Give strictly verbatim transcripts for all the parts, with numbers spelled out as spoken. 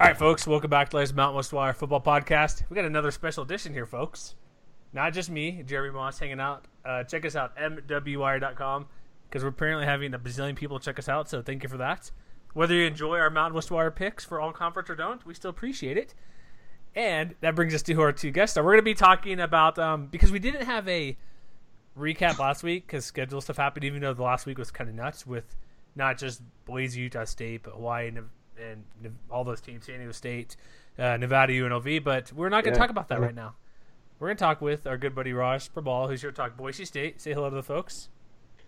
All right, folks, welcome back to the latest Mountain Westwire football podcast. We got another special edition here, folks. Not just me, Jeremy Moss, hanging out. Uh, check us out, m w wire dot com, because we're apparently having a bazillion people check us out, so thank you for that. Whether you enjoy our Mountain Westwire picks for all conference or don't, we still appreciate it. And that brings us to our two guests. So we're going to be talking about, um, because we didn't have a recap last week, because schedule stuff happened, even though the last week was kind of nuts with not just Boise, Utah State, but Hawaii and and all those teams, San Diego State, uh, Nevada, U N L V, but we're not going to yeah. talk about that right now. We're going to talk with our good buddy Raj Prabhal, who's here to talk Boise State. Say hello to the folks.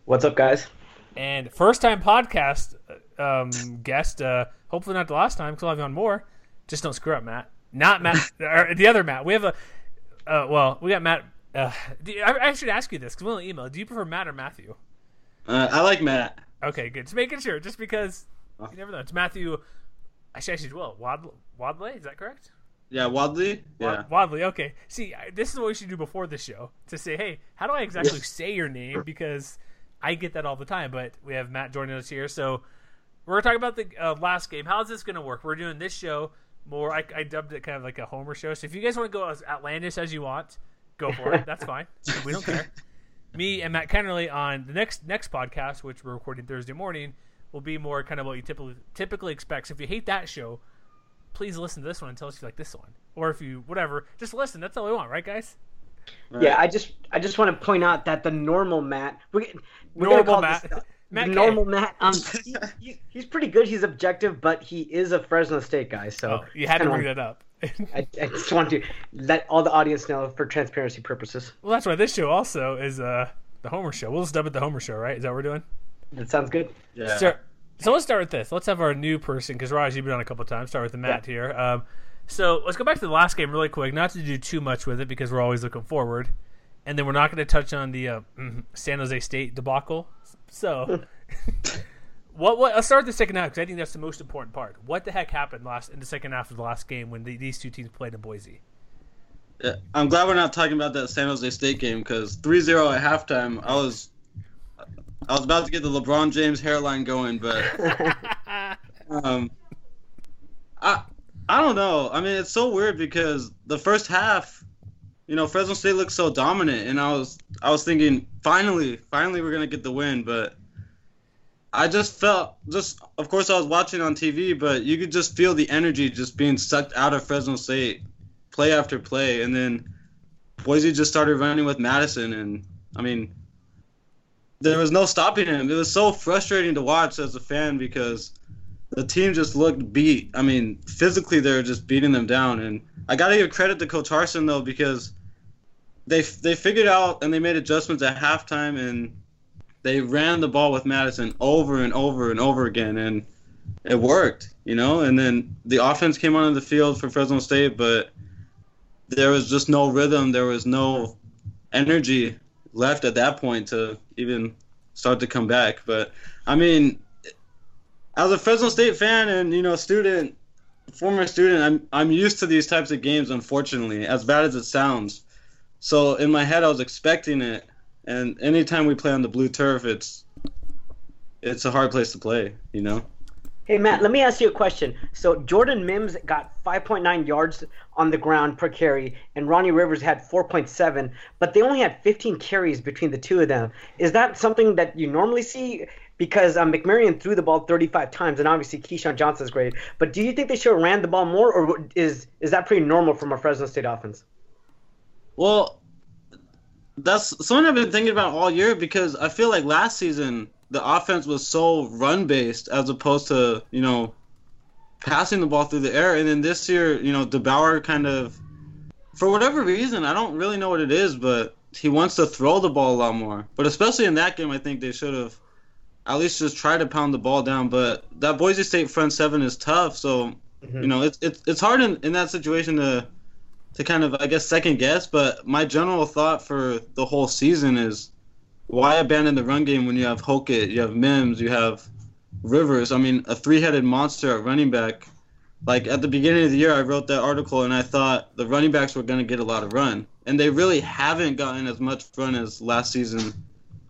What's up, guys? And first-time podcast um, guest, uh, hopefully not the last time, because I'll have you on more. Just don't screw up, Matt. Not Matt, or the other Matt. We have a, uh, well, we got Matt. Uh, do you, I, I should ask you this, because we'll email. Do you prefer Matt or Matthew? Uh, I like Matt. Okay, good. Just making sure, just because you never know. It's Matthew. I should actually well Wadleigh, is that correct? Yeah, Wadleigh. Yeah, Wadleigh. Okay. See, this is what we should do before the show to say, hey, how do I exactly say your name? Because I get that all the time. But we have Matt joining us here, so we're talking about the uh, last game. How's this going to work? We're doing this show more. I, I dubbed it kind of like a Homer show. So if you guys want to go as outlandish as you want, go for it. That's fine. We don't care. Me and Matt Kennerly on the next next podcast, which we're recording Thursday morning, will be more kind of what you typically typically expect. So if you hate that show, please listen to this one and tell us if you like this one. Or if you, whatever, just listen. That's all we want, right, guys? Right. Yeah, I just I just want to point out that the normal Matt, we, we're going to call Matt. This Matt normal Matt. Um, he, he, he's pretty good. He's objective, but he is a Fresno State guy. So oh, you had to bring that up. I, I just want to let all the audience know for transparency purposes. Well, that's why this show also is uh, the Homer show. We'll just dub it the Homer show, right? Is that what we're doing? That sounds good. Yeah. So, so let's start with this. Let's have our new person, because Raj, you've been on a couple of times. Start with the Matt yeah. here. Um, so let's go back to the last game really quick, not to do too much with it because we're always looking forward. And then we're not going to touch on the uh, San Jose State debacle. So what, what, let's start with the second half, because I think that's the most important part. What the heck happened last in the second half of the last game when the, these two teams played in Boise? Yeah, I'm glad we're not talking about that San Jose State game, because three zero at halftime, I was – I was about to get the LeBron James hairline going, but um, I I don't know. I mean, it's so weird because the first half, you know, Fresno State looked so dominant, and I was I was thinking, finally, finally we're gonna get the win. But I just felt, just of course I was watching on T V, but you could just feel the energy just being sucked out of Fresno State, play after play, and then Boise just started running with Madison, and I mean, there was no stopping him. It was so frustrating to watch as a fan because the team just looked beat. I mean, physically they were just beating them down. And I got to give credit to Coach Harsin, though, because they they figured out and they made adjustments at halftime, and they ran the ball with Madison over and over and over again, and it worked, you know. And then the offense came onto the field for Fresno State, but there was just no rhythm. There was no energy left at that point to even start to come back. But I mean, as a Fresno State fan and, you know, student, former student, I'm I'm used to these types of games, unfortunately, as bad as it sounds. So in my head I was expecting it, and anytime we play on the blue turf, it's it's a hard place to play, you know. Hey Matt, let me ask you a question. So Jordan Mims got five point nine yards on the ground per carry, and Ronnie Rivers had four point seven, but they only had fifteen carries between the two of them. Is that something that you normally see? Because um, McMaryion threw the ball thirty-five times, and obviously Keyshawn Johnson's great. But do you think they should have ran the ball more, or is is that pretty normal from a Fresno State offense? Well, that's something I've been thinking about all year, because I feel like last season – the offense was so run-based as opposed to, you know, passing the ball through the air. And then this year, you know, DeBauer kind of, for whatever reason, I don't really know what it is, but he wants to throw the ball a lot more. But especially in that game, I think they should have at least just tried to pound the ball down. But that Boise State front seven is tough, so Mm-hmm. You know, it's it's it's hard in, in that situation to to kind of, I guess, second guess. But my general thought for the whole season is, why abandon the run game when you have Hockett, you have Mims, you have Rivers? I mean, a three-headed monster at running back. Like, at the beginning of the year, I wrote that article, and I thought the running backs were going to get a lot of run. And they really haven't gotten as much run as last season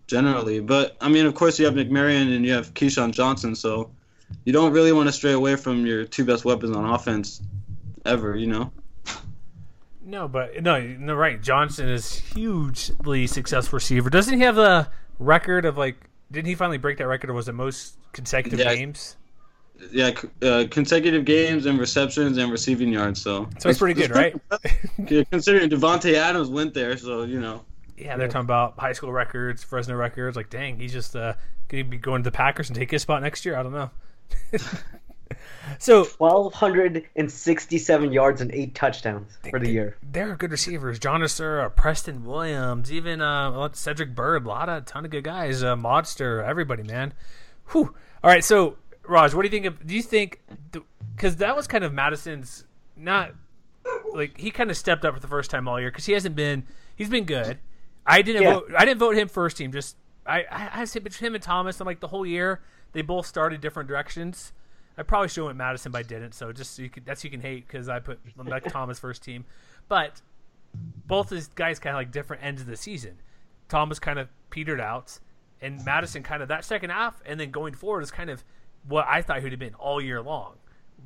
generally. But, I mean, of course, you have McMaryion and you have Keyshawn Johnson, so you don't really want to stray away from your two best weapons on offense ever, you know? No, but no, no, right. Johnson is hugely successful receiver. Doesn't he have a record of, like, didn't he finally break that record, or was it most consecutive yeah. games? Yeah, uh, consecutive games and receptions and receiving yards. So so it's pretty good, right? Considering Davante Adams went there, so you know. Yeah, they're talking about high school records, Fresno records. Like, dang, he's just uh, going to be going to the Packers and take his spot next year. I don't know. So twelve sixty-seven yards and eight touchdowns for the they, year. There are good receivers: John Asura, Preston Williams, even uh, Cedric Bird. A lot of ton of good guys. Uh, Monster, everybody, man. Whew. All right, so. Raj, what do you think of, do you think, because that was kind of Madison's, not, like, he kind of stepped up for the first time all year, because he hasn't been, he's been good. I didn't yeah. vote, I didn't vote him first team, just, I, I, I said between him and Thomas, I'm like, the whole year, they both started different directions. I probably should have went Madison, but I didn't, so just, so you could, that's you can hate, because I put like, Thomas first team. But both these guys kind of like different ends of the season. Thomas kind of petered out, and Madison kind of that second half, and then going forward is kind of what I thought he'd have been all year long.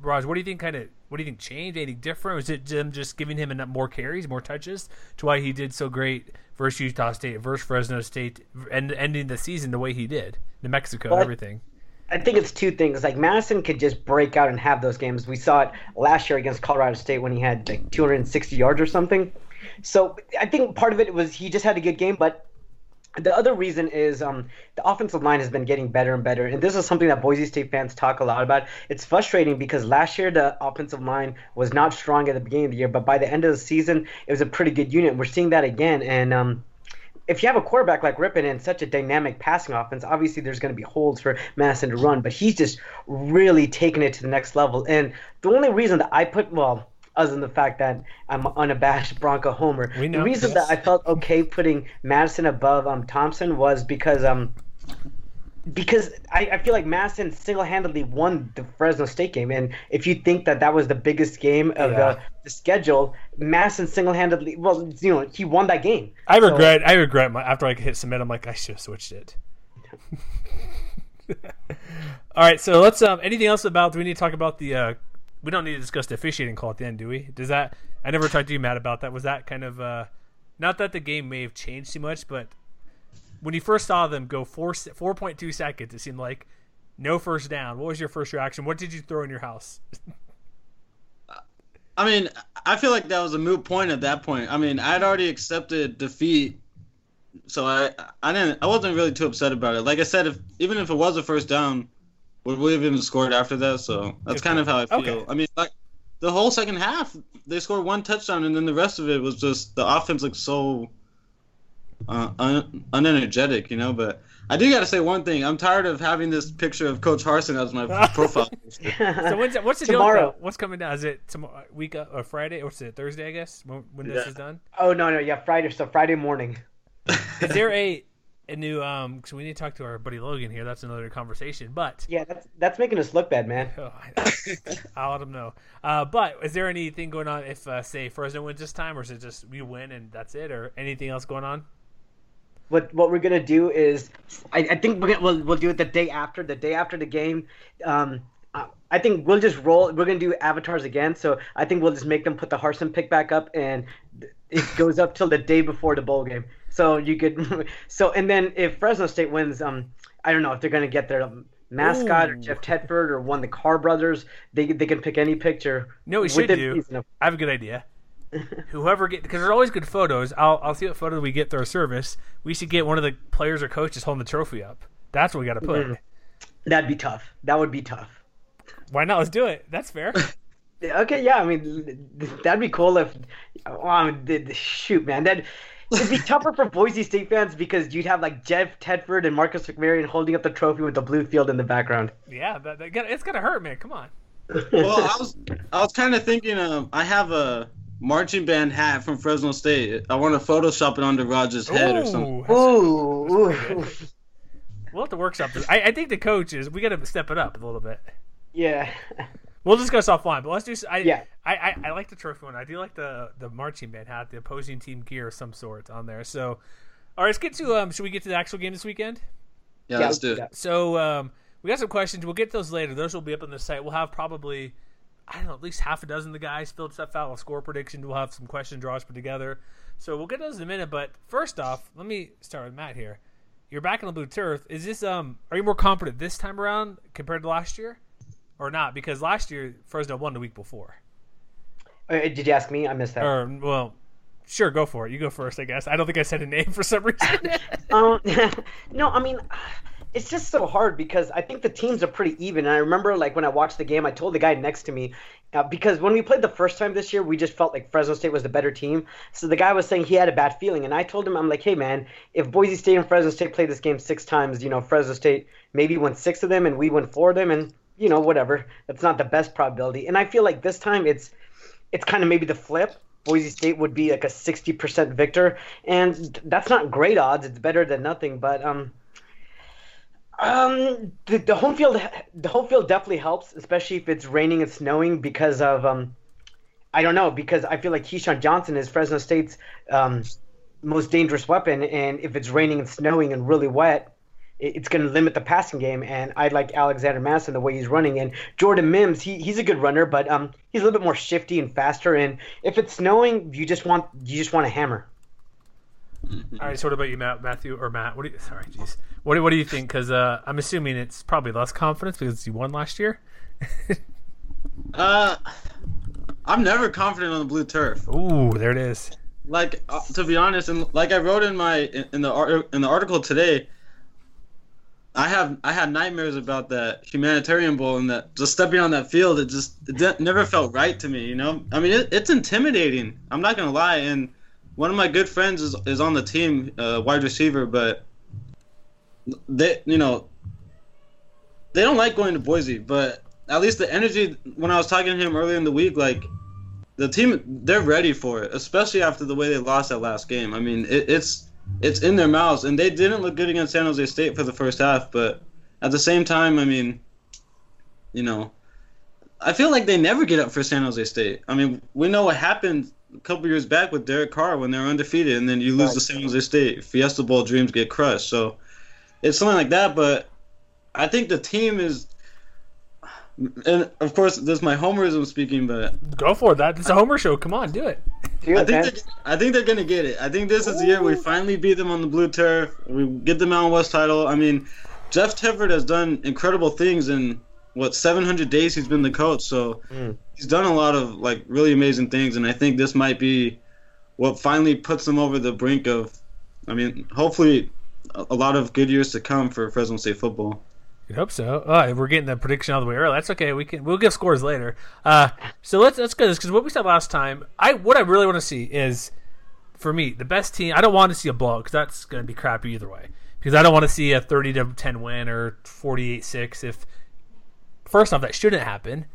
Raj, what do you think kind of what do you think changed? Anything different? Was it them just giving him enough more carries, more touches to why he did so great versus Utah State, versus Fresno State, and ending the season the way he did, New Mexico, well, everything? I think it's two things. Like, Madison could just break out and have those games. We saw it last year against Colorado State when he had like two hundred sixty yards or something. So I think part of it was he just had a good game, but the other reason is um, the offensive line has been getting better and better, and this is something that Boise State fans talk a lot about. It's frustrating because last year the offensive line was not strong at the beginning of the year, but by the end of the season, it was a pretty good unit. We're seeing that again, and um, if you have a quarterback like Ripon and such a dynamic passing offense, obviously there's going to be holes for Mastin to run, but he's just really taking it to the next level. And the only reason that I put – well – other than the fact that I'm an unabashed Bronco homer. The reason this. that I felt okay putting Madison above um, Thompson was because um, because I, I feel like Madison single-handedly won the Fresno State game. And if you think that that was the biggest game of yeah. the, the schedule, Madison single-handedly – well, you know, he won that game. I so, regret I regret my, after I hit submit, I'm like, I should have switched it. All right, so let's um, – anything else about – do we need to talk about the uh, – we don't need to discuss the officiating call at the end, do we? Does that? I never talked to you, Matt, about that. Was that kind of uh, not that the game may have changed too much, but when you first saw them go four four point two seconds, it seemed like no first down. What was your first reaction? What did you throw in your house? I mean, I feel like that was a moot point at that point. I mean, I'd already accepted defeat, so I I didn't I wasn't really too upset about it. Like I said, if even if it was a first down, would we have even scored after that? So that's kind of how I feel. Okay. I mean, like the whole second half, they scored one touchdown, and then the rest of it was just the offense looked so uh, un- unenergetic, you know. But I do got to say one thing: I'm tired of having this picture of Coach Harsin as my profile. So when's that, what's the tomorrow? Deal what's coming down? Is it tomorrow, week uh, or Friday? What's it? Thursday, I guess. When, when yeah. this is done? Oh no, no, yeah, Friday. So Friday morning. Is there a A new um, so we need to talk to our buddy Logan here. That's another conversation. But yeah, that's that's making us look bad, man. Oh, I'll let him know. Uh, but is there anything going on if uh, say Fresno wins this time, or is it just we win and that's it, or anything else going on? What what we're gonna do is I, I think we're gonna, we'll we'll do it the day after the day after the game. Um, I think we'll just roll. We're gonna do avatars again, so I think we'll just make them put the Harsin pick back up, and it goes up till the day before the bowl game. So you could, so and then if Fresno State wins, um, I don't know if they're gonna get their mascot Ooh. or Jeff Tedford or one of the Carr brothers. They they can pick any picture. No, we should do. Of- I have a good idea. Whoever get because there's always good photos. I'll I'll see what photo we get through our service. We should get one of the players or coaches holding the trophy up. That's what we got to put. Mm-hmm. That'd be tough. That would be tough. Why not? Let's do it. That's fair. Okay, yeah. I mean, that'd be cool if. Oh, shoot, man. That. It'd be tougher for Boise State fans because you'd have like Jeff Tedford and Marcus McMaryion holding up the trophy with the blue field in the background. Yeah, that, that, it's gonna hurt, man. Come on. Well, I was I was kind of thinking um, I have a marching band hat from Fresno State. I want to Photoshop it onto Rogers' head ooh, or something. Ooh. Ooh. We'll have to workshop this. I, I think the coach is – we got to step it up a little bit. Yeah. We'll discuss offline, but let's do – I, yeah. I, I, I like the trophy one. I do like the, the marching band hat, the opposing team gear of some sort on there. So, all right, let's get to um, – should we get to the actual game this weekend? Yeah, yeah let's do it. So, um, we got some questions. We'll get those later. Those will be up on the site. We'll have probably – I don't know, at least half a dozen of the guys filled stuff out. We'll score predictions. We'll have some question draws put together. So we'll get those in a minute. But first off, let me start with Matt here. You're back on the blue turf. Is this um? Are you more confident this time around compared to last year, or not? Because last year Fresno won the week before. Uh, did you ask me? I missed that. Or, well, sure, go for it. You go first, I guess. I don't think I said a name for some reason. um, no, I mean. It's just so hard because I think the teams are pretty even. And I remember, like, when I watched the game, I told the guy next to me, uh, because when we played the first time this year, we just felt like Fresno State was the better team. So the guy was saying he had a bad feeling. And I told him, I'm like, hey, man, if Boise State and Fresno State play this game six times, you know, Fresno State maybe won six of them and we won four of them and, you know, whatever. That's not the best probability. And I feel like this time it's it's kind of maybe the flip. Boise State would be like a sixty percent victor. And that's not great odds. It's better than nothing. But, um. Um, the, the home field, the home field definitely helps, especially if it's raining and snowing because of, um, I don't know, because I feel like Keyshawn Johnson is Fresno State's um, most dangerous weapon. And if it's raining and snowing and really wet, it, it's going to limit the passing game. And I like Alexander Mastin, the way he's running. And Jordan Mims, he he's a good runner, but um, he's a little bit more shifty and faster. And if it's snowing, you just want, you just want a hammer. All right, so what about you, Matt, Matthew, or Matt? What do you? Sorry, jeez. What do What do you think? Because uh, I'm assuming it's probably less confidence because you won last year. uh, I'm never confident on the blue turf. Ooh, there it is. Like uh, to be honest, and like I wrote in my in, in the in the article today, I have I had nightmares about that humanitarian bowl and that just stepping on that field. It just it de- never felt right to me. You know, I mean, it, it's intimidating. I'm not gonna lie, and. One of my good friends is, is on the team, uh, wide receiver, but they, you know, they don't like going to Boise. But at least the energy when I was talking to him earlier in the week, like the team, they're ready for it, especially after the way they lost that last game. I mean, it, it's it's in their mouths, and they didn't look good against San Jose State for the first half. But at the same time, I mean, you know, I feel like they never get up for San Jose State. I mean, we know what happened a couple years back with Derek Carr when they were undefeated, and then you lose right. to San Jose State. Fiesta Bowl dreams get crushed. So it's something like that, but I think the team is – and, of course, this is my homerism speaking, but – Go for that. It's a Homer I, show. Come on, do it. I think, they, I think they're going to get it. I think this is the year we finally beat them on the blue turf. We get the Mountain West title. I mean, Jeff Tedford has done incredible things in, what, seven hundred days he's been the coach, so mm. – He's done a lot of, like, really amazing things, and I think this might be what finally puts him over the brink of, I mean, hopefully a lot of good years to come for Fresno State football. I hope so. Oh, we're getting that prediction all the way early. That's okay. We can, we'll give scores later. Uh, so let's let's go this, because what we said last time, I what I really want to see is, for me, the best team. I don't want to see a blowout because that's going to be crappy either way, because I don't want to see a thirty to ten win or forty-eight six. If first off, that shouldn't happen.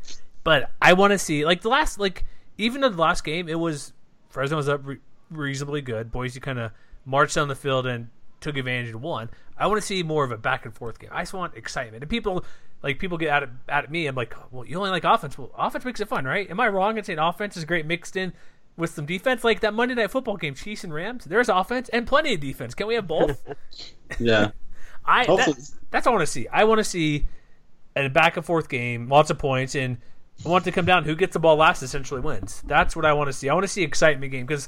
But I want to see, like, the last, like, even in the last game, it was, Fresno was up re- reasonably good. Boise kind of marched down the field and took advantage and won. I want to see more of a back-and-forth game. I just want excitement. And people, like, people get at, at me. I'm like, well, you only like offense. Well, offense makes it fun, right? Am I wrong in saying offense is great mixed in with some defense? Like, that Monday Night Football game, Chiefs and Rams, there's offense and plenty of defense. Can we have both? Yeah. I that, That's what I want to see. I want to see a back-and-forth game, lots of points, and I want it to come down. Who gets the ball last essentially wins. That's what I want to see. I want to see excitement game because,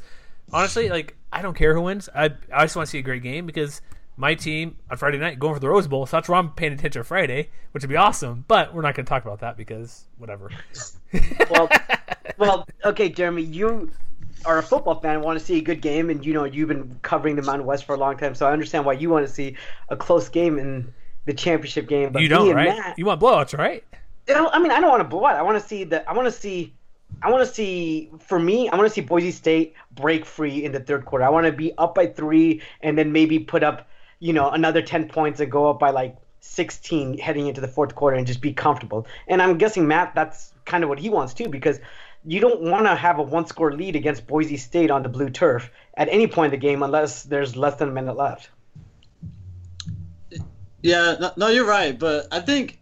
honestly, like I don't care who wins. I I just want to see a great game because my team on Friday night going for the Rose Bowl. So that's where I'm paying attention Friday, which would be awesome. But we're not going to talk about that because whatever. well, well, okay, Jeremy, you are a football fan, want to see a good game, and you know you've been covering the Mountain West for a long time, so I understand why you want to see a close game in the championship game. But you don't, right? Matt, you want blowouts, right? I mean, I don't want to blow out. I want to see the. I want to see. I want to see. For me, I want to see Boise State break free in the third quarter. I want to be up by three, and then maybe put up, you know, another ten points and go up by like sixteen heading into the fourth quarter and just be comfortable. And I'm guessing, Matt, that's kind of what he wants too, because you don't want to have a one-score lead against Boise State on the blue turf at any point in the game unless there's less than a minute left. Yeah, no, no you're right, but I think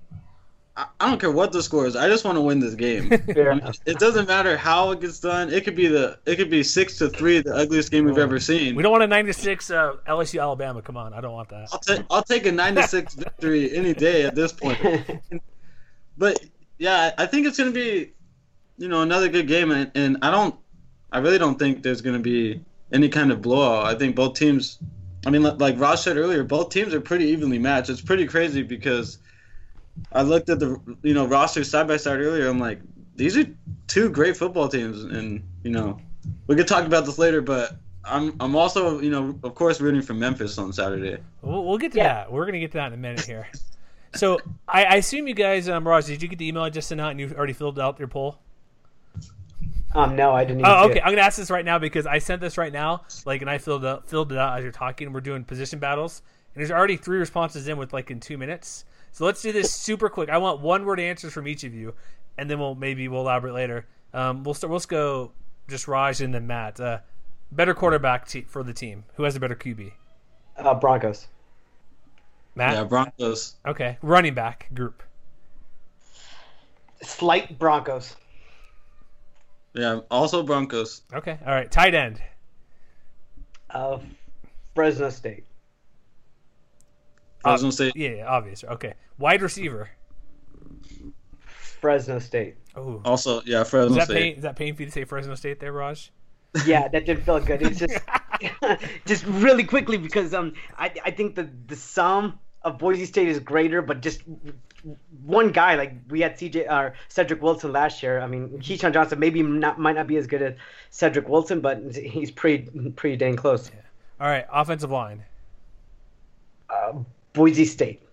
I, I don't care what the score is. I just want to win this game. I mean, it doesn't matter how it gets done. It could be the it could be six to three, the ugliest game we've ever seen. We don't want a ninety-six uh, L S U Alabama. Come on, I don't want that. I'll, ta- I'll take a ninety-six victory any day at this point. But yeah, I think it's going to be, you know, another good game, and, and I don't, I really don't think there's going to be any kind of blowout. I think both teams, I mean, like Raj said earlier, both teams are pretty evenly matched. It's pretty crazy because I looked at the, you know, rosters side by side earlier. I'm like, these are two great football teams, and you know, we could talk about this later, but I'm I'm also, you know, of course rooting for Memphis on Saturday. We'll, we'll get to yeah. that. We're going to get to that in a minute here. So I, I assume you guys, um, Raj, did you get the email I just sent out and you already filled out your poll? Um, no, I didn't. Oh, okay. I'm gonna ask this right now because I sent this right now, like, and I filled up, filled it out as you're talking. We're doing position battles, and there's already three responses in with like in two minutes. So let's do this super quick. I want one word answers from each of you, and then we'll maybe we'll elaborate later. Um, we'll start. We'll just go just Raj and then Matt. Uh, better quarterback te- for the team. Who has a better Q B? Uh, Broncos. Matt. Yeah, Broncos. Okay. Running back group. Slight Broncos. Yeah, also Broncos. Okay, all right. Tight end. Uh, Fresno State. Fresno Ob- State. Yeah, yeah, obvious. Okay. Wide receiver. Fresno State. Oh. Also, yeah, Fresno is State. Pain, is that pain for you to say Fresno State there, Raj? Yeah, that did feel good. It's just, just really quickly because um, I I think the the sum of Boise State is greater, but just. One guy, like we had C J or Cedric Wilson last year. I mean, Keyshawn Johnson maybe not might not be as good as Cedric Wilson, but he's pretty pretty dang close. Yeah. All right, offensive line. Uh, Boise State.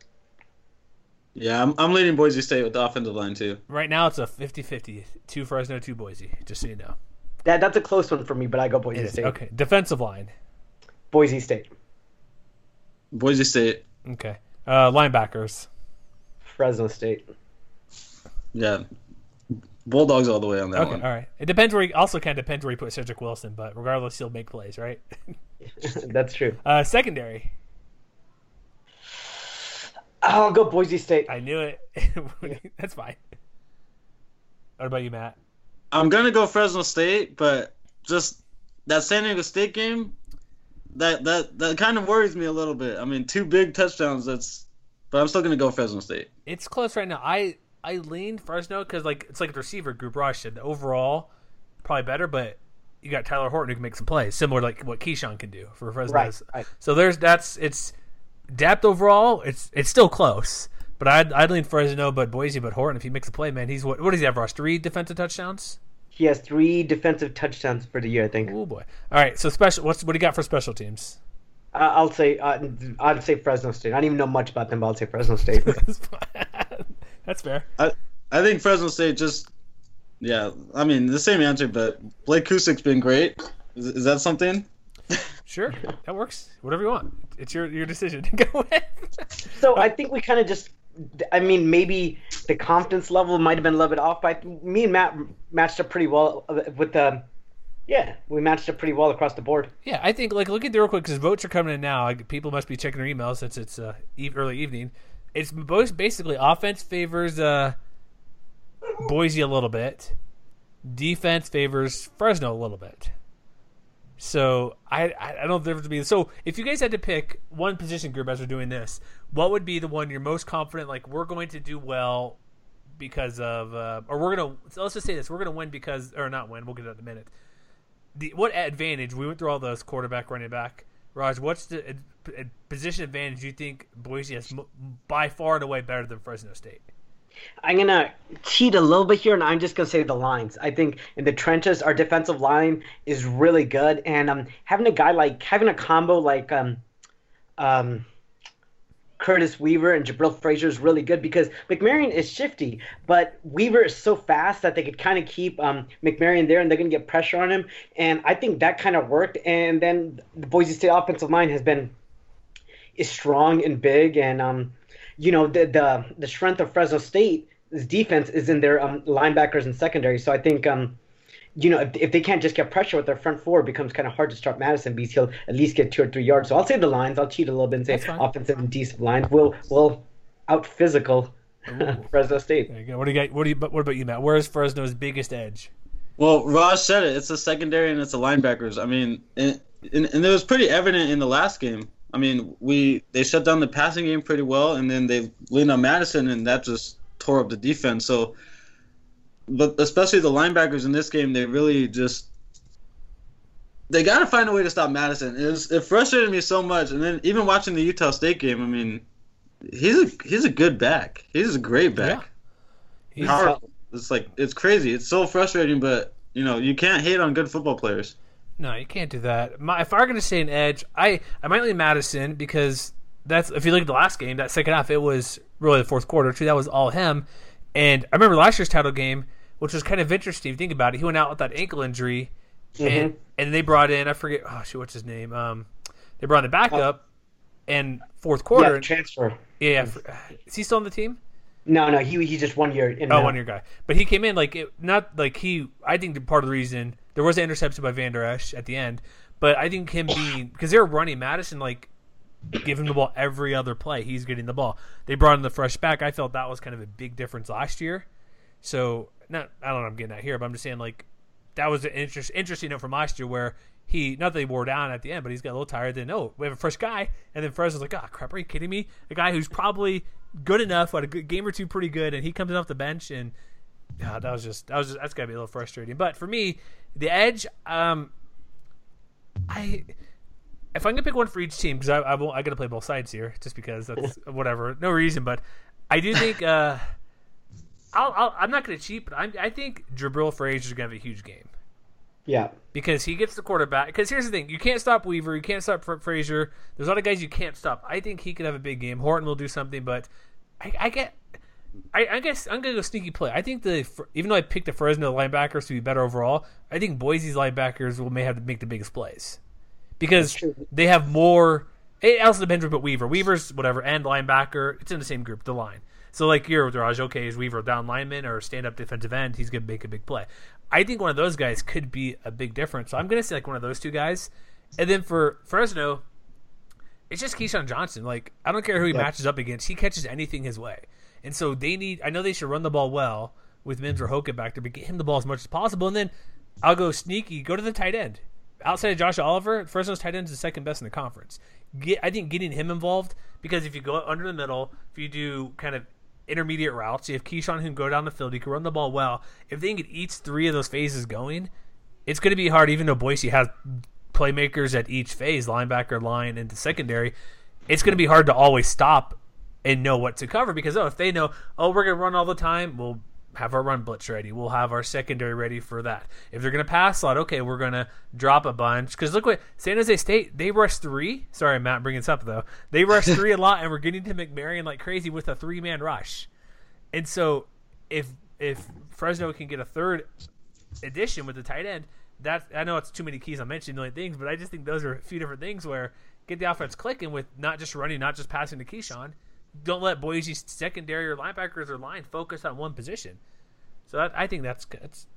Yeah, I'm I'm leading Boise State with the offensive line too. Right now, it's a fifty-fifty. Two Fresno, two Boise. Just so you know. That that's a close one for me, but I go Boise State. Okay, defensive line. Boise State. Boise State. Okay, uh, linebackers. Fresno State. Yeah. Bulldogs all the way on that okay, one. Okay, all right. It depends where he, also kind of depends where you put Cedric Wilson, but regardless, he'll make plays, right? That's true. Uh, secondary. I'll go Boise State. I knew it. That's fine. What about you, Matt? I'm going to go Fresno State, but just that San Diego State game, that, that, that kind of worries me a little bit. I mean, two big touchdowns, that's – but I'm still going to go Fresno State. It's close right now. I, I lean Fresno because like it's like the receiver group, Raj said. Overall, probably better, but you got Tyler Horton who can make some plays, similar to like what Keyshawn can do for Fresno. Right, right. So there's that's it's depth overall. It's it's still close, but I'd, I'd lean Fresno, but Boise, but Horton, if he makes a play, man, he's what what does he have, Raj? Three defensive touchdowns? He has three defensive touchdowns for the year, I think. Oh, boy. All right, so special. What's what do you got for special teams? I'll say uh, I'd say Fresno State. I don't even know much about them, but I'll say Fresno State. That's fair. I I think Fresno State just yeah. I mean the same answer, but Blake Kusik's been great. Is, is that something? Sure, that works. Whatever you want. It's your your decision. Go ahead. So I think we kind of just. I mean, maybe the confidence level might have been a little bit off, but me and Matt matched up pretty well with the. Yeah, we matched up pretty well across the board. Yeah, I think, like, look at the real quick, because votes are coming in now. Like, people must be checking their emails since it's uh, e- early evening. It's most basically offense favors uh, Boise a little bit. Defense favors Fresno a little bit. So I I don't know if there would be – so if you guys had to pick one position group as we're doing this, what would be the one you're most confident, like, we're going to do well because of uh, – or we're going to – so let's just say this. We're going to win because – or not win. We'll get it in a minute. The, what advantage we went through all those quarterback, running back, Raj? What's the ad, ad, position advantage you think Boise has m- by far and away better than Fresno State? I'm gonna cheat a little bit here, and I'm just gonna say the lines. I think in the trenches, our defensive line is really good, and um, having a guy like having a combo like um, um. Curtis Weaver and Jabril Frazier is really good because McMaryion is shifty, but Weaver is so fast that they could kind of keep um, McMaryion there, and they're going to get pressure on him. And I think that kind of worked. And then the Boise State offensive line has been is strong and big, and um, you know, the the, the strength of Fresno State's defense is in their um, linebackers and secondary. So I think, um, you know, if, if they can't just get pressure with their front four, it becomes kind of hard to stop Madison because he'll at least get two or three yards. So I'll say the lines. I'll cheat a little bit and say offensive and defensive lines will will out physical Fresno State. There you go. What do you got? What do you? What about you, Matt? Where is Fresno's biggest edge? Well, Raj said it. It's the secondary and it's the linebackers. I mean, and, and, and it was pretty evident in the last game. I mean, we they shut down the passing game pretty well, and then they leaned on Madison, and that just tore up the defense. So, but especially the linebackers in this game, they really just they got to find a way to stop Madison. It, was, it frustrated me so much, and then even watching the Utah State game, I mean, he's a he's a good back. He's a great back. Yeah. Powerful. It's like it's crazy. It's so frustrating, but you know you can't hate on good football players. No, you can't do that. My, if I were going to say an edge, I, I might lean Madison because that's if you look at the last game, that second half, it was really the fourth quarter. Too, that was all him. And I remember last year's title game, which was kind of interesting. Think about it. He went out with that ankle injury, mm-hmm. and and they brought in I forget oh shoot what's his name um they brought in the backup oh. and fourth quarter yeah, transfer yeah is he still on the team? No, no, he he just one year. In oh, one year guy. But he came in like it, not like he. I think part of the reason there was an interception by Van Der Esch at the end, but I think him being because they were running Madison like giving the ball every other play. He's getting the ball. They brought in the fresh back. I felt that was kind of a big difference last year. So not I don't know. What I'm getting at here, but I'm just saying like that was an interest, interesting note from last year where he not that he wore down at the end, but he's got a little tired. Then oh, we have a fresh guy, and then Fresno's like, ah, oh, crap, are you kidding me? A guy who's probably good enough, had a good game or two, pretty good, and he comes in off the bench, and oh, that was just that was just that's gotta be a little frustrating. But for me, the edge, um, I if I'm gonna pick one for each team because I I, won't, I gotta play both sides here, just because that's whatever, no reason. But I do think uh, I'll, I'll I'm not gonna cheat, but I'm, I think Jabril Frazier is gonna have a huge game. Yeah, because he gets the quarterback. Because here's the thing: you can't stop Weaver, you can't stop Frazier. There's a lot of guys you can't stop. I think he could have a big game. Horton will do something, but I, I get, I, I guess I'm gonna go sneaky play. I think the even though I picked the Fresno linebackers to be better overall, I think Boise's linebackers will may have to make the biggest plays because they have more. It also depends on but Weaver, Weaver's whatever, and linebacker. It's in the same group, the line. So like here with Raj, okay, is Weaver down lineman or stand up defensive end? He's gonna make a big play. I think one of those guys could be a big difference. So I'm going to say like one of those two guys. And then for Fresno, it's just Keyshawn Johnson. Like, I don't care who he yep. matches up against. He catches anything his way. And so they need – I know they should run the ball well with Mims or Hoka back there, but get him the ball as much as possible. And then I'll go sneaky, go to the tight end. Outside of Josh Oliver, Fresno's tight end is the second best in the conference. Get, I think getting him involved because if you go under the middle, if you do kind of – intermediate routes. You have Keyshawn who can go down the field. He can run the ball well. If they can get each three of those phases going, it's going to be hard, even though Boise has playmakers at each phase, linebacker, line, and the secondary. It's going to be hard to always stop and know what to cover because, oh, if they know, oh, we're going to run all the time, we'll have our run blitz ready. We'll have our secondary ready for that. If they're going to pass a lot, okay, we're going to drop a bunch. Because look what San Jose State, they rush three. Sorry, Matt, bringing this up, though. They rush three a lot, and we're getting to McMaryion like crazy with a three-man rush. And so if if Fresno can get a third addition with the tight end, that I know it's too many keys. I'm mentioning million things, but I just think those are a few different things where get the offense clicking with not just running, not just passing to Keyshawn. Don't let Boise's secondary or linebackers or line focus on one position. So that, I think that's good. That's,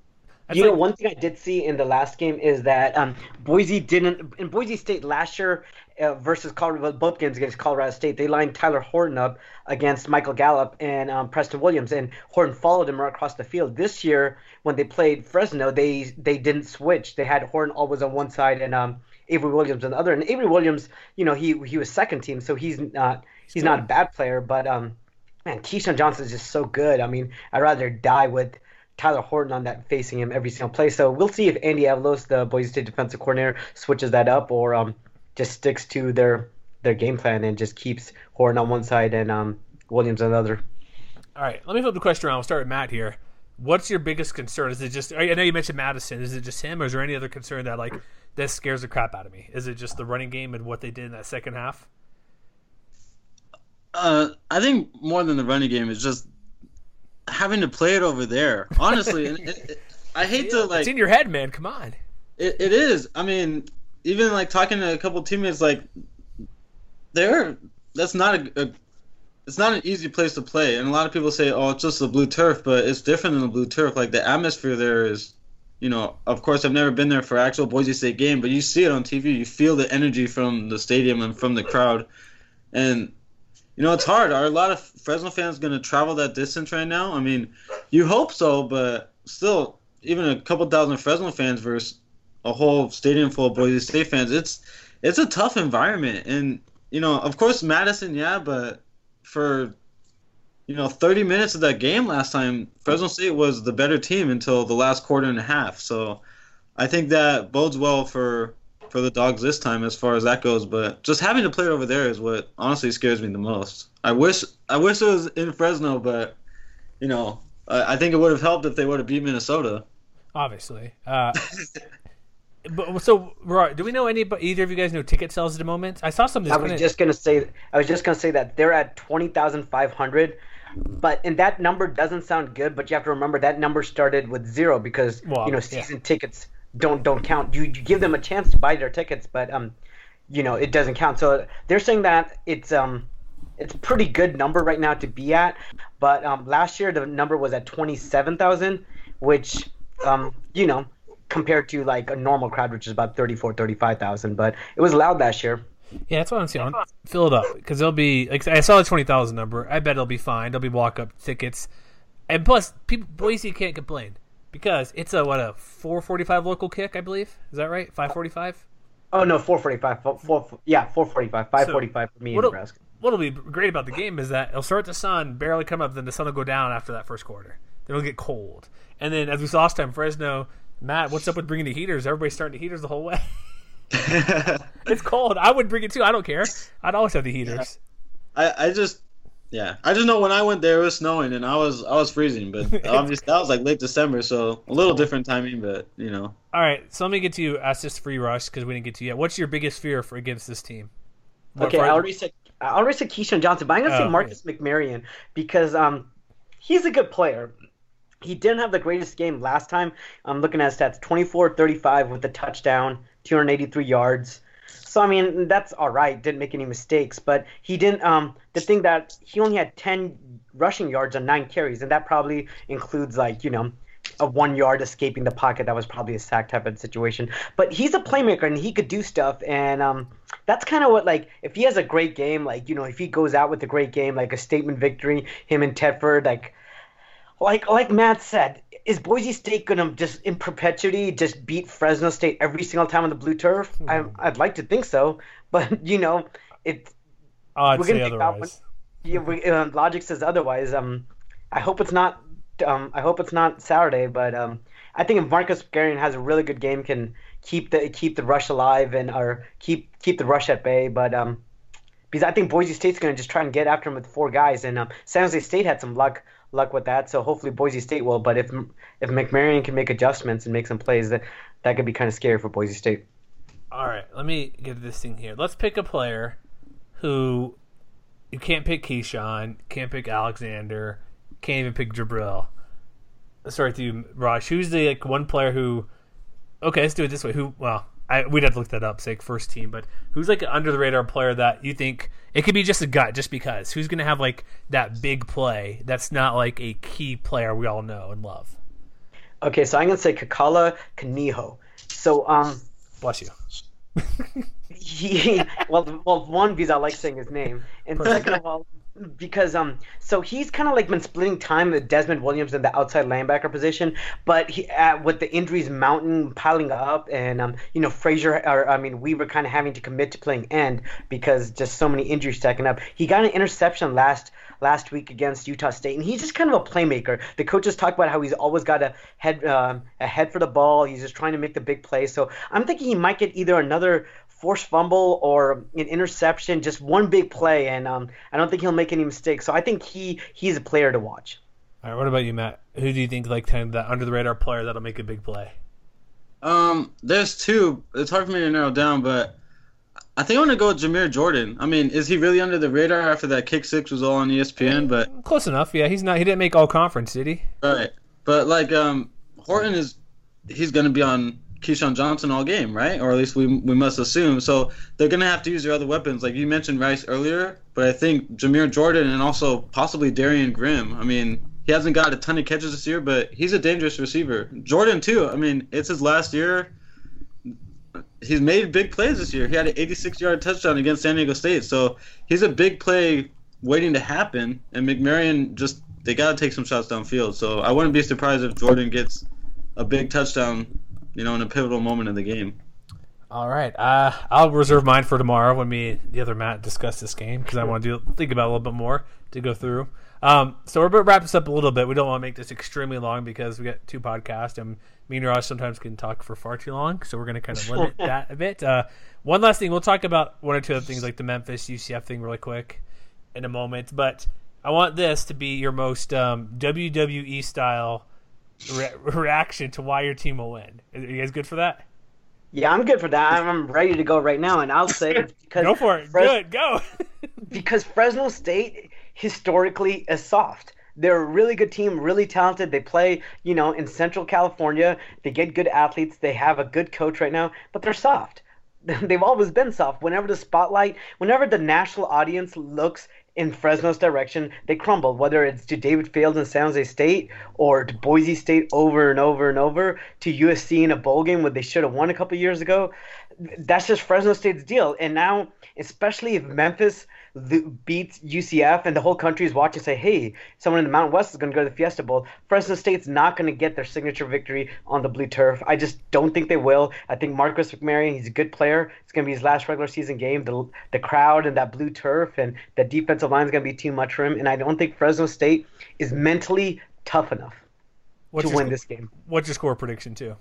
that's you like, know, one thing I did see in the last game is that um, Boise didn't – in Boise State last year uh, versus Colorado – both games against Colorado State, they lined Tyler Horton up against Michael Gallup and um, Preston Williams, and Horton followed him right across the field. This year when they played Fresno, they they didn't switch. They had Horton always on one side and um, Avery Williams on the other. And Avery Williams, you know, he, he was second team, so he's not – He's not a bad player, but um, man, Keyshawn Johnson is just so good. I mean, I'd rather die with Tyler Horton on that facing him every single play. So we'll see if Andy Avalos, the Boise State defensive coordinator, switches that up or um, just sticks to their their game plan and just keeps Horton on one side and um, Williams on the other. All right, let me flip the question around. We'll start with Matt here. What's your biggest concern? Is it just? I know you mentioned Madison. Is it just him, or is there any other concern that like this scares the crap out of me? Is it just the running game and what they did in that second half? Uh, I think more than the running game is just having to play it over there. Honestly, and it, it, I hate yeah, to like. It's in your head, man. Come on. It it is. I mean, even like talking to a couple teammates, like they're that's not a, a it's not an easy place to play. And a lot of people say, oh, it's just the blue turf, but it's different than the blue turf. Like, the atmosphere there is, you know, of course, I've never been there for actual Boise State game, but you see it on T V. You feel the energy from the stadium and from the crowd. And, you know, it's hard. Are a lot of Fresno fans going to travel that distance right now? I mean, you hope so, but still, even a couple thousand Fresno fans versus a whole stadium full of Boise State fans, it's it's a tough environment. And, you know, of course, Madison, yeah, but for, you know, thirty minutes of that game last time, Fresno State was the better team until the last quarter and a half. So I think that bodes well for for the Dogs this time as far as that goes. But just having to play it over there is what honestly scares me the most. I wish I wish it was in Fresno, but, you know, I, I think it would have helped if they would have beat Minnesota. Obviously. Uh, but so, do we know any? Either of you guys know ticket sales at the moment? I saw something. I was just gonna say. I was just gonna say that they're at twenty thousand five hundred, but and that number doesn't sound good. But you have to remember that number started with zero because well, you know season yeah. tickets don't don't count. You, you give them a chance to buy their tickets, but um, you know it doesn't count. So they're saying that it's um, it's a pretty good number right now to be at. But um, last year the number was at twenty seven thousand, which um, you know. compared to like a normal crowd, which is about thirty-four, thirty-five thousand, but it was loud last year. Yeah, that's what I'm seeing. Fill it up because there'll be like I saw the twenty thousand number. I bet it'll be fine. There'll be walk up tickets, and plus, people, Boise can't complain because it's a what a four forty-five local kick, I believe. Is that right? five forty-five Oh no, four forty-five Four, four, yeah, four forty-five five forty-five so for me in Nebraska. What'll be great about the game is that it'll start the sun barely come up, then the sun will go down after that first quarter. Then it'll get cold, and then as we saw last time, Fresno. Matt, what's up with bringing the heaters? Everybody's starting the heaters the whole way. It's cold. I would bring it too. I don't care. I'd always have the heaters. Yeah. I, I just, yeah. I just know when I went there, it was snowing, and I was I was freezing. But obviously, that was like late December, so a little different timing, but, you know. All right, so let me get to you. Ask this for you, Rush, because we didn't get to you yet. What's your biggest fear for against this team? What okay, I'll reset, I'll reset Keyshawn Johnson, but I'm going to oh, say Marcus okay. McMaryion because um, he's a good player. He didn't have the greatest game last time. I'm looking at stats, twenty-four thirty-five with a touchdown, two eighty-three yards. So, I mean, that's all right. Didn't make any mistakes. But he didn't um, – the thing that he only had ten rushing yards on nine carries, and that probably includes, like, you know, a one-yard escaping the pocket. That was probably a sack type of situation. But he's a playmaker, and he could do stuff. And um, that's kind of what, like, if he has a great game, like, you know, if he goes out with a great game, like a statement victory, him and Tedford, like – Like like Matt said, is Boise State going to just in perpetuity just beat Fresno State every single time on the blue turf? I, I'd like to think so, but you know, it. I'd we're say gonna otherwise. Yeah, we, uh, logic says otherwise. Um, I hope it's not. Um, I hope it's not Saturday, but um, I think if Marcus Garion has a really good game, can keep the keep the rush alive and or keep keep the rush at bay, but um, because I think Boise State's going to just try and get after him with four guys, and um, San Jose State had some luck. Luck with that, so hopefully Boise State will. But if if McMaryion can make adjustments and make some plays, that that could be kind of scary for Boise State. All right, let me get this thing here. Let's pick a player who you can't pick Keyshawn, can't pick Alexander, can't even pick Jabril. Let's start with you, Raj. Who's the like one player who? Okay, let's do it this way. Who? Well, I, we'd have to look that up. Say first team, but who's like an under the radar player that you think? It could be just a gut, just because. Who's going to have, like, that big play that's not, like, a key player we all know and love? Okay, so I'm going to say Kakala Kaniho. So, um... Bless you. he, well, well, one, because I like saying his name. And Perfect. Second of all, because, um... So he's kind of, like, been splitting time with Desmond Williams in the outside linebacker position, but he, uh, with the injuries mountain piling up and, um, you know, Frazier, or, I mean, Weaver kind of having to commit to playing end because just so many injuries stacking up. He got an interception last last week against Utah State, and he's just kind of a playmaker. The coaches talk about how he's always got a head, uh, a head for the ball. He's just trying to make the big play. So I'm thinking he might get either another forced fumble or an interception, just one big play, and um, I don't think he'll make any mistakes. So I think he he's a player to watch. All right, what about you, Matt? Who do you think like kind of that under the radar player that'll make a big play? Um, there's two. It's hard for me to narrow down, but I think I'm gonna go with Jameer Jordan. I mean, is he really under the radar after that kick six was all on E S P N? But close enough. Yeah, he's not. He didn't make all conference, did he? Right, but like um, Horton is he's gonna be on Keyshawn Johnson all game, right? Or at least we we must assume. So they're going to have to use their other weapons. Like you mentioned Rice earlier, but I think Jameer Jordan and also possibly Darian Grimm. I mean, he hasn't got a ton of catches this year, but he's a dangerous receiver. Jordan, too. I mean, it's his last year. He's made big plays this year. He had an eighty-six yard touchdown against San Diego State. So he's a big play waiting to happen. And McMaryion, just they got to take some shots downfield. So I wouldn't be surprised if Jordan gets a big touchdown, you know, in a pivotal moment of the game. All right. Uh, I'll reserve mine for tomorrow when we, the other Matt, discuss this game because I want to do, think about it a little bit more to go through. Um, so we're about to wrap this up a little bit. We don't want to make this extremely long because we got two podcasts, and me and Raj sometimes can talk for far too long. So we're going to kind of limit that a bit. Uh, one last thing, we'll talk about one or two other things like the Memphis U C F thing really quick in a moment. But I want this to be your most um, W W E style re- reaction to why your team will win. Are you guys good for that? Yeah, I'm good for that. I'm ready to go right now, and I'll say because go for it. Fres- good, go. Because Fresno State historically is soft. They're a really good team, really talented. They play, you know, in Central California. They get good athletes. They have a good coach right now, but they're soft. They've always been soft. Whenever the spotlight, whenever the national audience looks in Fresno's direction, they crumble, whether it's to David Fields and San Jose State or to Boise State over and over and over, to U S C in a bowl game where they should have won a couple years ago. That's just Fresno State's deal. And now, especially if Memphis beats U C F and the whole country is watching, say, hey, someone in the Mountain West is going to go to the Fiesta Bowl, Fresno State's not going to get their signature victory on the blue turf. I just don't think they will. I think Marcus McMaryion, he's a good player. It's going to be his last regular season game. The, the crowd and that blue turf and that defensive line is going to be too much for him. And I don't think Fresno State is mentally tough enough what's to win sc- this game. What's your score prediction, too?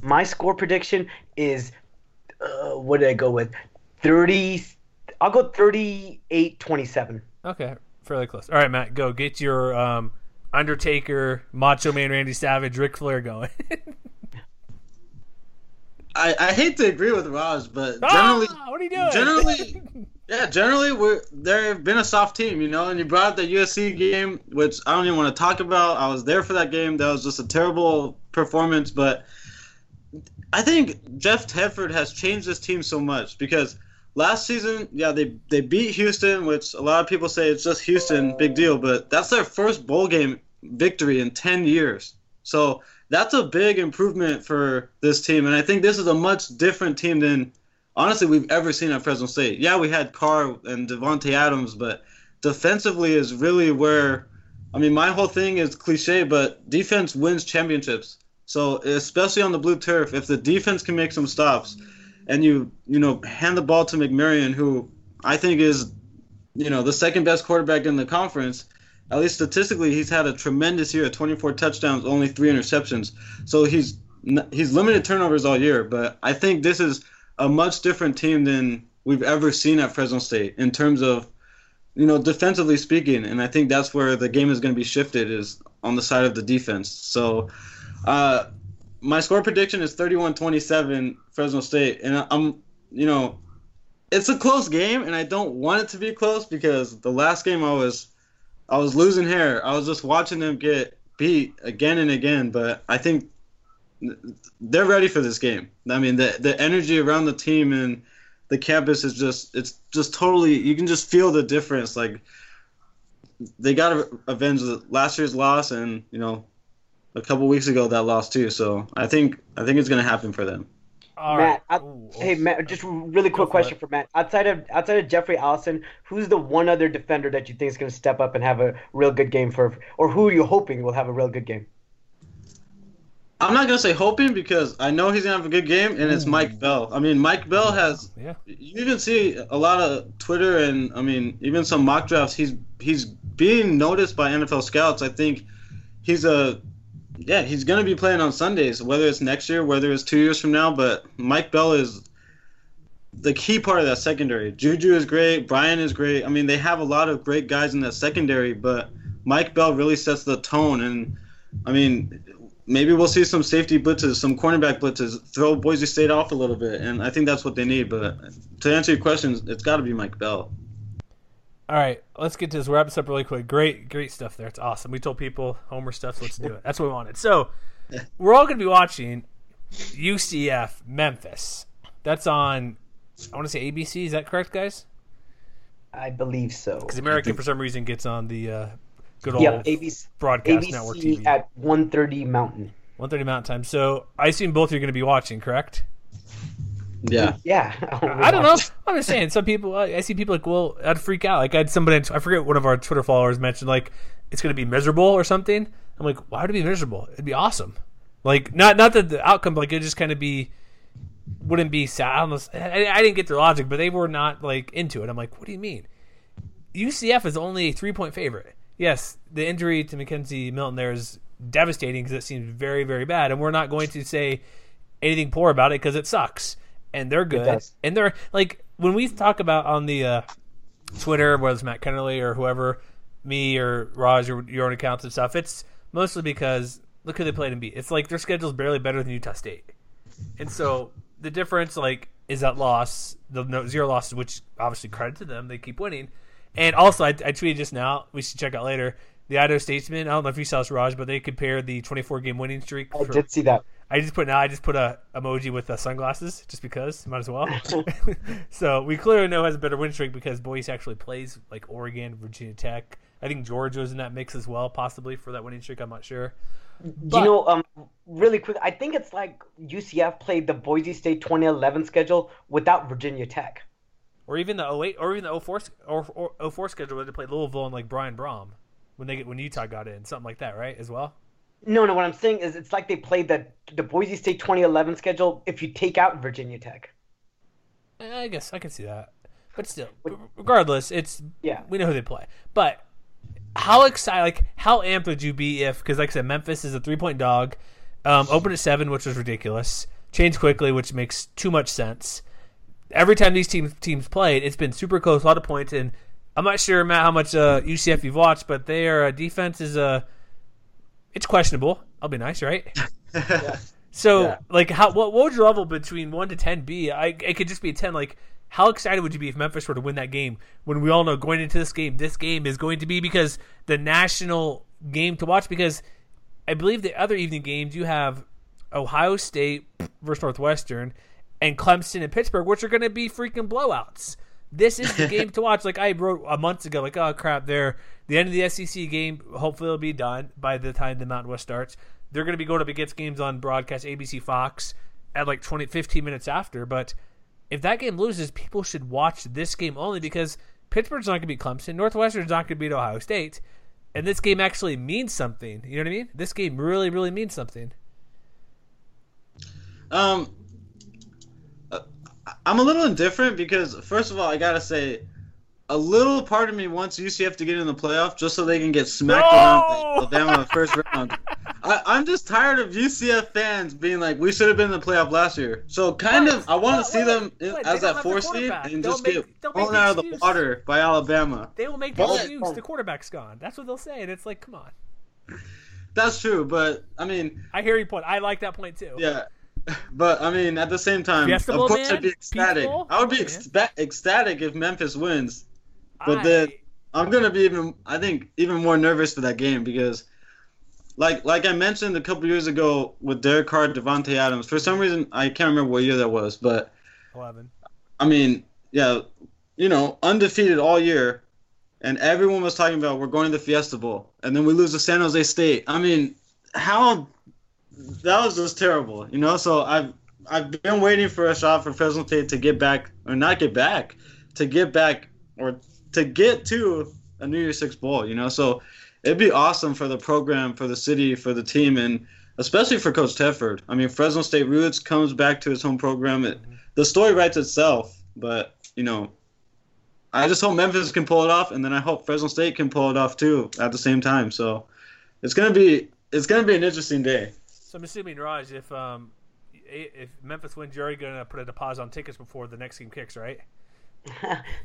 My score prediction is, uh, what did I go with? thirty I'll go thirty-eight twenty-seven. Okay, fairly close. All right, Matt, go. Get your um, Undertaker, Macho Man Randy Savage, Ric Flair going. I, I hate to agree with Raj, but generally, ah, what are you doing? Generally, yeah, generally we're they've been a soft team, you know. And you brought up the U S C game, which I don't even want to talk about. I was there for that game. That was just a terrible performance. But I think Jeff Tedford has changed this team so much because last season, yeah, they they beat Houston, which a lot of people say it's just Houston, big deal. But that's their first bowl game victory in ten years. So that's a big improvement for this team. And I think this is a much different team than, honestly, we've ever seen at Fresno State. Yeah, we had Carr and Davante Adams, but defensively is really where, I mean, my whole thing is cliche, but defense wins championships. So especially on the blue turf, if the defense can make some stops, and you, you know, hand the ball to McMaryion, who I think is, you know, the second best quarterback in the conference. At least statistically, he's had a tremendous year, twenty-four touchdowns, only three interceptions. So he's he's limited turnovers all year. But I think this is a much different team than we've ever seen at Fresno State in terms of, you know, defensively speaking. And I think that's where the game is going to be shifted, is on the side of the defense. So, uh my score prediction is thirty-one twenty-seven Fresno State, and I'm, you know, it's a close game, and I don't want it to be close because the last game I was, I was losing hair. I was just watching them get beat again and again, but I think they're ready for this game. I mean, the the energy around the team and the campus is just, it's just totally, you can just feel the difference. Like, they got to avenge the, last year's loss, and, you know, a couple weeks ago that lost too, so I think I think it's going to happen for them. All Matt, right. I, Ooh, hey Matt, just really quick question for Matt. Outside of outside of Jeffrey Allison, who's the one other defender that you think is going to step up and have a real good game for, or who are you hoping will have a real good game? I'm not going to say hoping because I know he's going to have a good game, and it's Mike Bell. I mean, Mike Bell has. Yeah. You even see a lot of Twitter and I mean even some mock drafts. He's he's being noticed by N F L scouts. I think he's a Yeah, he's going to be playing on Sundays, whether it's next year, whether it's two years from now. But Mike Bell is the key part of that secondary. Juju is great. Brian is great. I mean, they have a lot of great guys in that secondary, but Mike Bell really sets the tone. And, I mean, maybe we'll see some safety blitzes, some cornerback blitzes, throw Boise State off a little bit. And I think that's what they need. But to answer your questions, it's got to be Mike Bell. All right, let's get to this. We'll wrap this up really quick. Great, great stuff there. It's awesome. We told people Homer stuff, so let's do it. That's what we wanted. So we're all going to be watching U C F, Memphis. That's on, I want to say A B C. Is that correct, guys? I believe so. Because American, for some reason, gets on the uh, good old yeah, A B C, broadcast A B C network T V. At one thirty Mountain. one thirty Mountain time. So I assume both of you are going to be watching, correct? Yeah. Yeah. I, I don't know. I'm just saying. Some people, I see people like, well, I'd freak out. Like I had somebody, I forget, one of our Twitter followers mentioned, like, it's going to be miserable or something. I'm like, why would it be miserable? It'd be awesome. Like, not not that the outcome, but like, it'd just kind of be, wouldn't be sad. I, I didn't get their logic, but they were not, like, into it. I'm like, what do you mean? U C F is only a three-point favorite. Yes, the injury to Mackenzie Milton there is devastating because it seems very, very bad, and we're not going to say anything poor about it because it sucks. And they're good. And they're, like, when we talk about on the uh, Twitter, whether it's Matt Kennerly or whoever, me or Raj or your own accounts and stuff, it's mostly because look who they played and beat. It's like their schedule's barely better than Utah State. And so the difference, like, is that loss, the no, zero losses, which obviously credit to them. They keep winning. And also, I, I tweeted just now, we should check out later, the Idaho Statesman. I don't know if you saw this, Raj, but they compared the twenty-four game winning streak. I for, did see that. I just put now. I just put a emoji with uh, sunglasses, just because. Might as well. So we clearly know has a better win streak because Boyce actually plays like Oregon, Virginia Tech. I think Georgia was in that mix as well, possibly for that winning streak. I'm not sure. But, you know, um, really quick, I think it's like U C F played the Boise State twenty eleven schedule without Virginia Tech, or even the oh eight, or even the oh four, or, or oh four schedule where they played Louisville and like Brian Brom when they get when Utah got in, something like that, right? As well. No, no, what I'm saying is it's like they played the, the Boise State twenty eleven schedule if you take out Virginia Tech. I guess I can see that. But still, regardless, it's yeah. we know who they play. But how excited, like, how amped would you be if, because like I said, Memphis is a three-point dog, um, opened at seven, which was ridiculous, changed quickly, which makes too much sense. Every time these teams, teams played, it's been super close, a lot of points, and I'm not sure, Matt, how much uh, U C F you've watched, but their defense is a uh, – it's questionable. I'll be nice, right? yeah. So, yeah. like, how what, what would your level between one to ten be? I it could just be a ten. Like, how excited would you be if Memphis were to win that game? When we all know going into this game, this game is going to be because the national game to watch. Because I believe the other evening games you have Ohio State versus Northwestern and Clemson and Pittsburgh, which are going to be freaking blowouts. This is the game to watch. Like I wrote a month ago, like, oh, crap, they're the end of the S E C game. Hopefully it'll be done by the time the Mountain West starts. They're going to be going up against games on broadcast A B C Fox at like twenty, fifteen minutes after. But if that game loses, people should watch this game only because Pittsburgh's not going to beat Clemson. Northwestern's not going to beat Ohio State. And this game actually means something. You know what I mean? This game really, really means something. Um. I'm a little indifferent because, first of all, I got to say, a little part of me wants U C F to get in the playoff just so they can get smacked no! around by Alabama in the first round. I, I'm just tired of U C F fans being like, we should have been in the playoff last year. So, kind what? of, I want to see them in, as that four seed and they'll just make, get blown out excuse. of the water by Alabama. They will make the excuse. Oh. The quarterback's gone. That's what they'll say, and it's like, come on. That's true, but, I mean. I hear your point. I like that point, too. Yeah. But, I mean, at the same time, Fiesta of Bowl, course man? I'd be ecstatic. Peaceful? I would be exta- ecstatic if Memphis wins. But I... then I'm going to be even, I think, even more nervous for that game because, like like I mentioned a couple years ago with Derek Carr, Davante Adams, for some reason, I can't remember what year that was, but eleven. I mean, yeah, you know, undefeated all year, and everyone was talking about we're going to the Fiesta Bowl, and then we lose to San Jose State. I mean, how... That was just terrible, you know. So I've I've been waiting for a shot for Fresno State to get back, or not get back, to get back, or to get to a New Year's Six Bowl, you know. So it'd be awesome for the program, for the city, for the team, and especially for Coach Tedford. I mean, Fresno State roots comes back to his home program. It, the story writes itself, but you know, I just hope Memphis can pull it off, and then I hope Fresno State can pull it off too at the same time. So it's gonna be it's gonna be an interesting day. So I'm assuming, Raj, if um, if Memphis wins, you're already going to put a deposit on tickets before the next game kicks, right?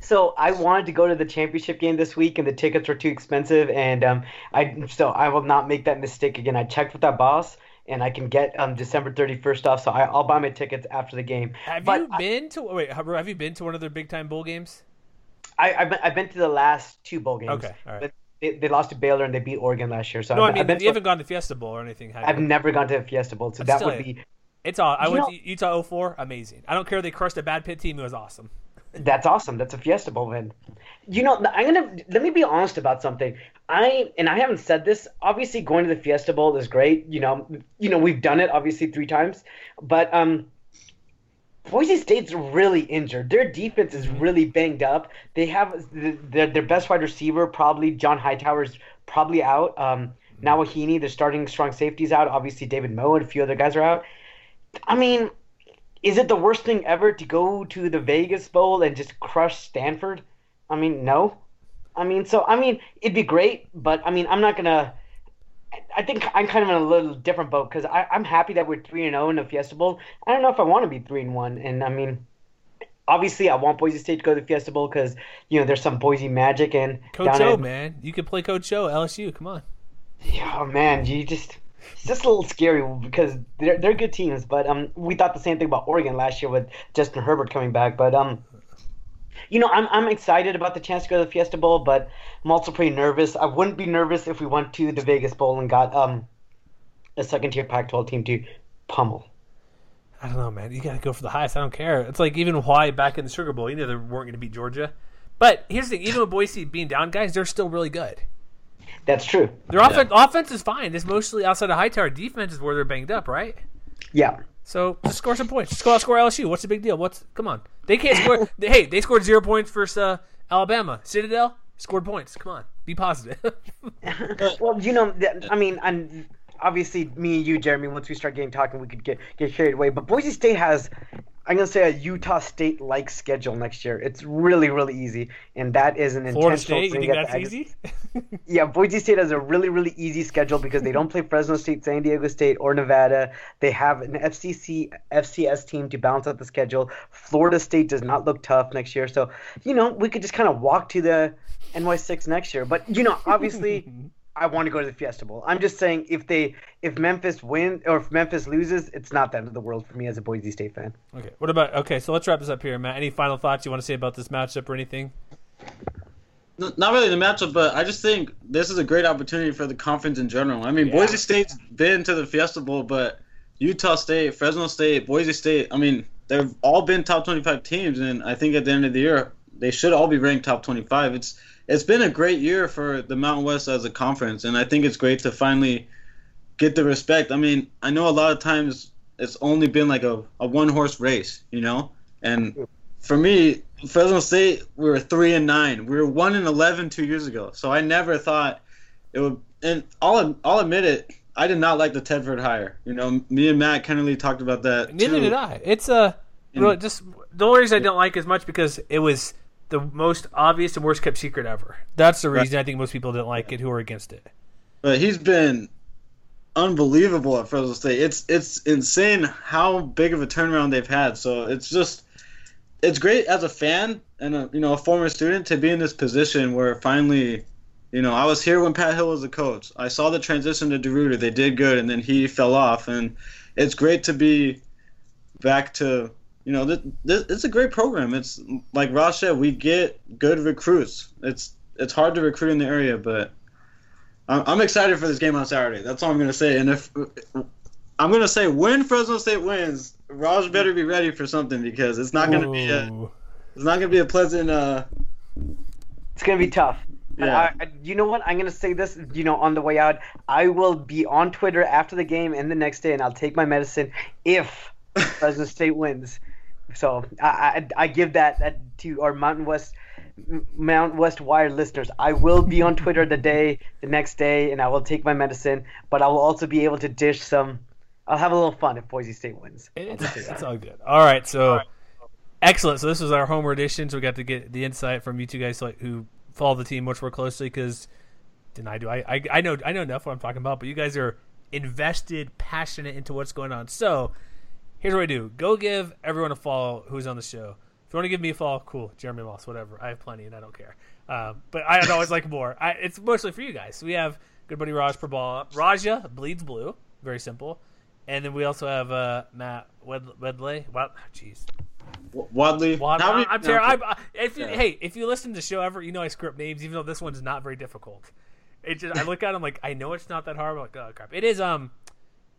So I wanted to go to the championship game this week, and the tickets were too expensive, and um, I so I will not make that mistake again. I checked with that boss, and I can get um December thirty-first off, so I, I'll buy my tickets after the game. Have but you I, been to wait? Have you been to one of their big time bowl games? I I've been, I've been to the last two bowl games. Okay, all right. But, They, they lost to Baylor and they beat Oregon last year. So no, I've, I mean, I've been, you haven't gone to Fiesta Bowl or anything, have you? I've never gone to Fiesta Bowl, so I'm that would be It's all. I you went know, to Utah oh four. Amazing. I don't care if they crushed a bad Pitt team. It was awesome. That's awesome. That's a Fiesta Bowl win. You know, I'm gonna let me be honest about something. I and I haven't said this. Obviously, going to the Fiesta Bowl is great. You know, you know we've done it obviously three times, but um, Boise State's really injured. Their defense is really banged up. They have the, their their best wide receiver probably John Hightower's probably out. Um, Nawahini, their starting strong safety's out. Obviously, David Moe and a few other guys are out. I mean, is it the worst thing ever to go to the Vegas Bowl and just crush Stanford? I mean, no. I mean, so, I mean, it'd be great, but, I mean, I'm not going to – I think I'm kind of in a little different boat because I'm happy that we're three and oh in the Fiesta Bowl. I don't know if I want to be three and one, and, I mean, obviously I want Boise State to go to the Fiesta Bowl because, you know, there's some Boise magic. And Coach O, in, man. You can play Coach O, L S U. Come on. Yeah, oh, man, you just – it's just a little scary because they're they're good teams, but um we thought the same thing about Oregon last year with Justin Herbert coming back. But um you know, I'm I'm excited about the chance to go to the Fiesta Bowl, but I'm also pretty nervous. I wouldn't be nervous if we went to the Vegas Bowl and got um a second tier Pac twelve team to pummel. I don't know, man. You gotta go for the highest. I don't care. It's like even Hawaii back in the Sugar Bowl, you know they weren't gonna beat Georgia. But here's the thing, even with Boise being down guys, they're still really good. That's true. Their yeah. offense, offense is fine. It's mostly outside of Hightower. Defense is where they're banged up, right? Yeah. So just score some points. Just go out score L S U. What's the big deal? What's come on? They can't score. Hey, they scored zero points versus uh, Alabama. Citadel scored points. Come on, be positive. Well, you know, I mean, I'm, obviously, me and you, Jeremy. Once we start getting talking, we could get get carried away. But Boise State has, I'm gonna say, a Utah State like schedule next year. It's really, really easy, and that is an Florida intentional State, thing. You think that's easy? Yeah, Boise State has a really, really easy schedule because they don't play Fresno State, San Diego State, or Nevada. They have an F C S team to balance out the schedule. Florida State does not look tough next year, so you know we could just kind of walk to the N Y six next year. But you know, obviously. I want to go to the Fiesta Bowl. I'm just saying if they if Memphis win or if Memphis loses, it's not the end of the world for me as a Boise State fan. Okay. What about okay, so let's wrap this up here, Matt. Any final thoughts you want to say about this matchup or anything? No, not really the matchup, but I just think this is a great opportunity for the conference in general. I mean, yeah. Boise State's been to the Fiesta Bowl, but Utah State, Fresno State, Boise State, I mean, they've all been top twenty-five teams, and I think at the end of the year they should all be ranked top twenty-five. It's It's been a great year for the Mountain West as a conference, and I think it's great to finally get the respect. I mean, I know a lot of times it's only been like a, a one-horse race, you know? And for me, Fresno State, we were three and nine. We were one and eleven two years ago, so I never thought it would – and I'll, I'll admit it, I did not like the Tedford hire. You know, me and Matt Kennelly talked about that Neither too. did I. It's a – just the only reason I didn't like it as much because it was – the most obvious and worst kept secret ever. That's the reason I think most people didn't like it who are against it. But he's been unbelievable at Fresno State. It's it's insane how big of a turnaround they've had. So it's just it's great as a fan and a, you know a former student to be in this position where finally, you know, I was here when Pat Hill was the coach. I saw the transition to DeRuiter. They did good and then he fell off. And it's great to be back to. You know, this, this, it's a great program. It's like Ross said, we get good recruits. It's it's hard to recruit in the area, but I'm, I'm excited for this game on Saturday. That's all I'm going to say. And if I'm going to say when Fresno State wins, Raj better be ready for something because it's not going to be a it's not going to be a pleasant. Uh, it's going to be tough. Yeah. I, I, you know what? I'm going to say this, you know, on the way out. I will be on Twitter after the game and the next day, and I'll take my medicine if Fresno State wins. So I, I I give that, that to our Mountain West Mountain Westwire listeners. I will be on Twitter the day the next day, and I will take my medicine. But I will also be able to dish some. I'll have a little fun if Boise State wins. It's, it's all good. All right, so all right. Excellent. So this was our homer edition. So we got to get the insight from you two guys who follow the team much more closely because than I do. I, I I know I know enough what I'm talking about, but you guys are invested, passionate into what's going on. So. Here's what I do. Go give everyone a follow who's on the show. If you want to give me a follow, cool. Jeremy Moss, whatever. I have plenty, and I don't care. Uh, but I'd always like more. I, it's mostly for you guys. We have good buddy Raj Prabhal. Raja bleeds blue. Very simple. And then we also have uh, Matt Wadleigh. Wow, jeez. Wadleigh. Wadleigh. I'm terrible. No, yeah. Hey, if you listen to the show ever, you know I script names, even though this one's not very difficult. It just I look at them like I know it's not that hard. I'm like, oh crap. It is um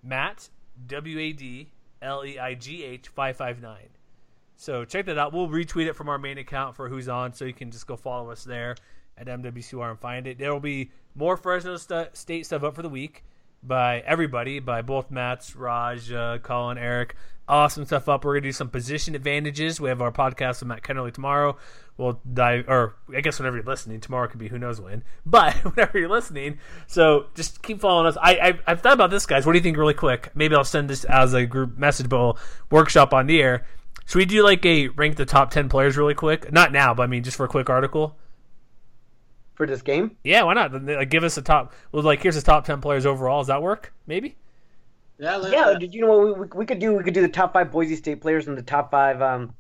Matt W A D L E I G H five five nine. So check that out. We'll retweet it from our main account for who's on, so you can just go follow us there at M W C R and find it. There will be more Fresno st- State stuff up for the week by everybody, by both Matts, Raj, uh, Colin, Eric. Awesome stuff up. We're going to do some position advantages. We have our podcast with Matt Kennerly tomorrow. We'll dive, or I guess whenever you're listening. Tomorrow could be who knows when, but whenever you're listening. So just keep following us. I, I, I've thought about this, guys. What do you think really quick? Maybe I'll send this as a group message, but we'll workshop on the air. Should we do like a rank the top ten players really quick? Not now, but I mean just for a quick article. For this game? Yeah, why not? Like, give us a top. Well, like here's the top ten players overall. Does that work? Maybe? Yeah, yeah. Did you know what we, we could do? We could do the top five Boise State players and the top five um,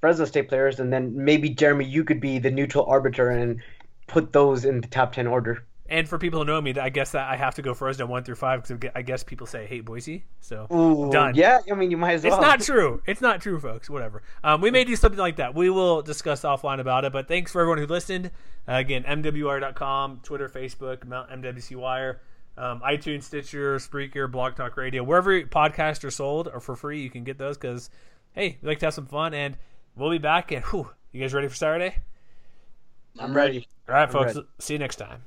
Fresno State players, and then maybe Jeremy, you could be the neutral arbiter and put those in the top ten order. And for people who know me, I guess that I have to go Fresno one through five because I guess people say, "Hey, Boise," so ooh, done. Yeah, I mean, you might as well. It's not true. It's not true, folks. Whatever. Um, we may do something like that. We will discuss offline about it. But thanks for everyone who listened. Uh, again, M W R dot com, Twitter, Facebook, Mount M W C Wire. Um, iTunes, Stitcher, Spreaker, Blog Talk Radio, wherever podcasts are sold or for free, you can get those because, hey, we like to have some fun, and we'll be back. And whew, you guys ready for Saturday? I'm ready. All right, I'm folks. Ready. See you next time.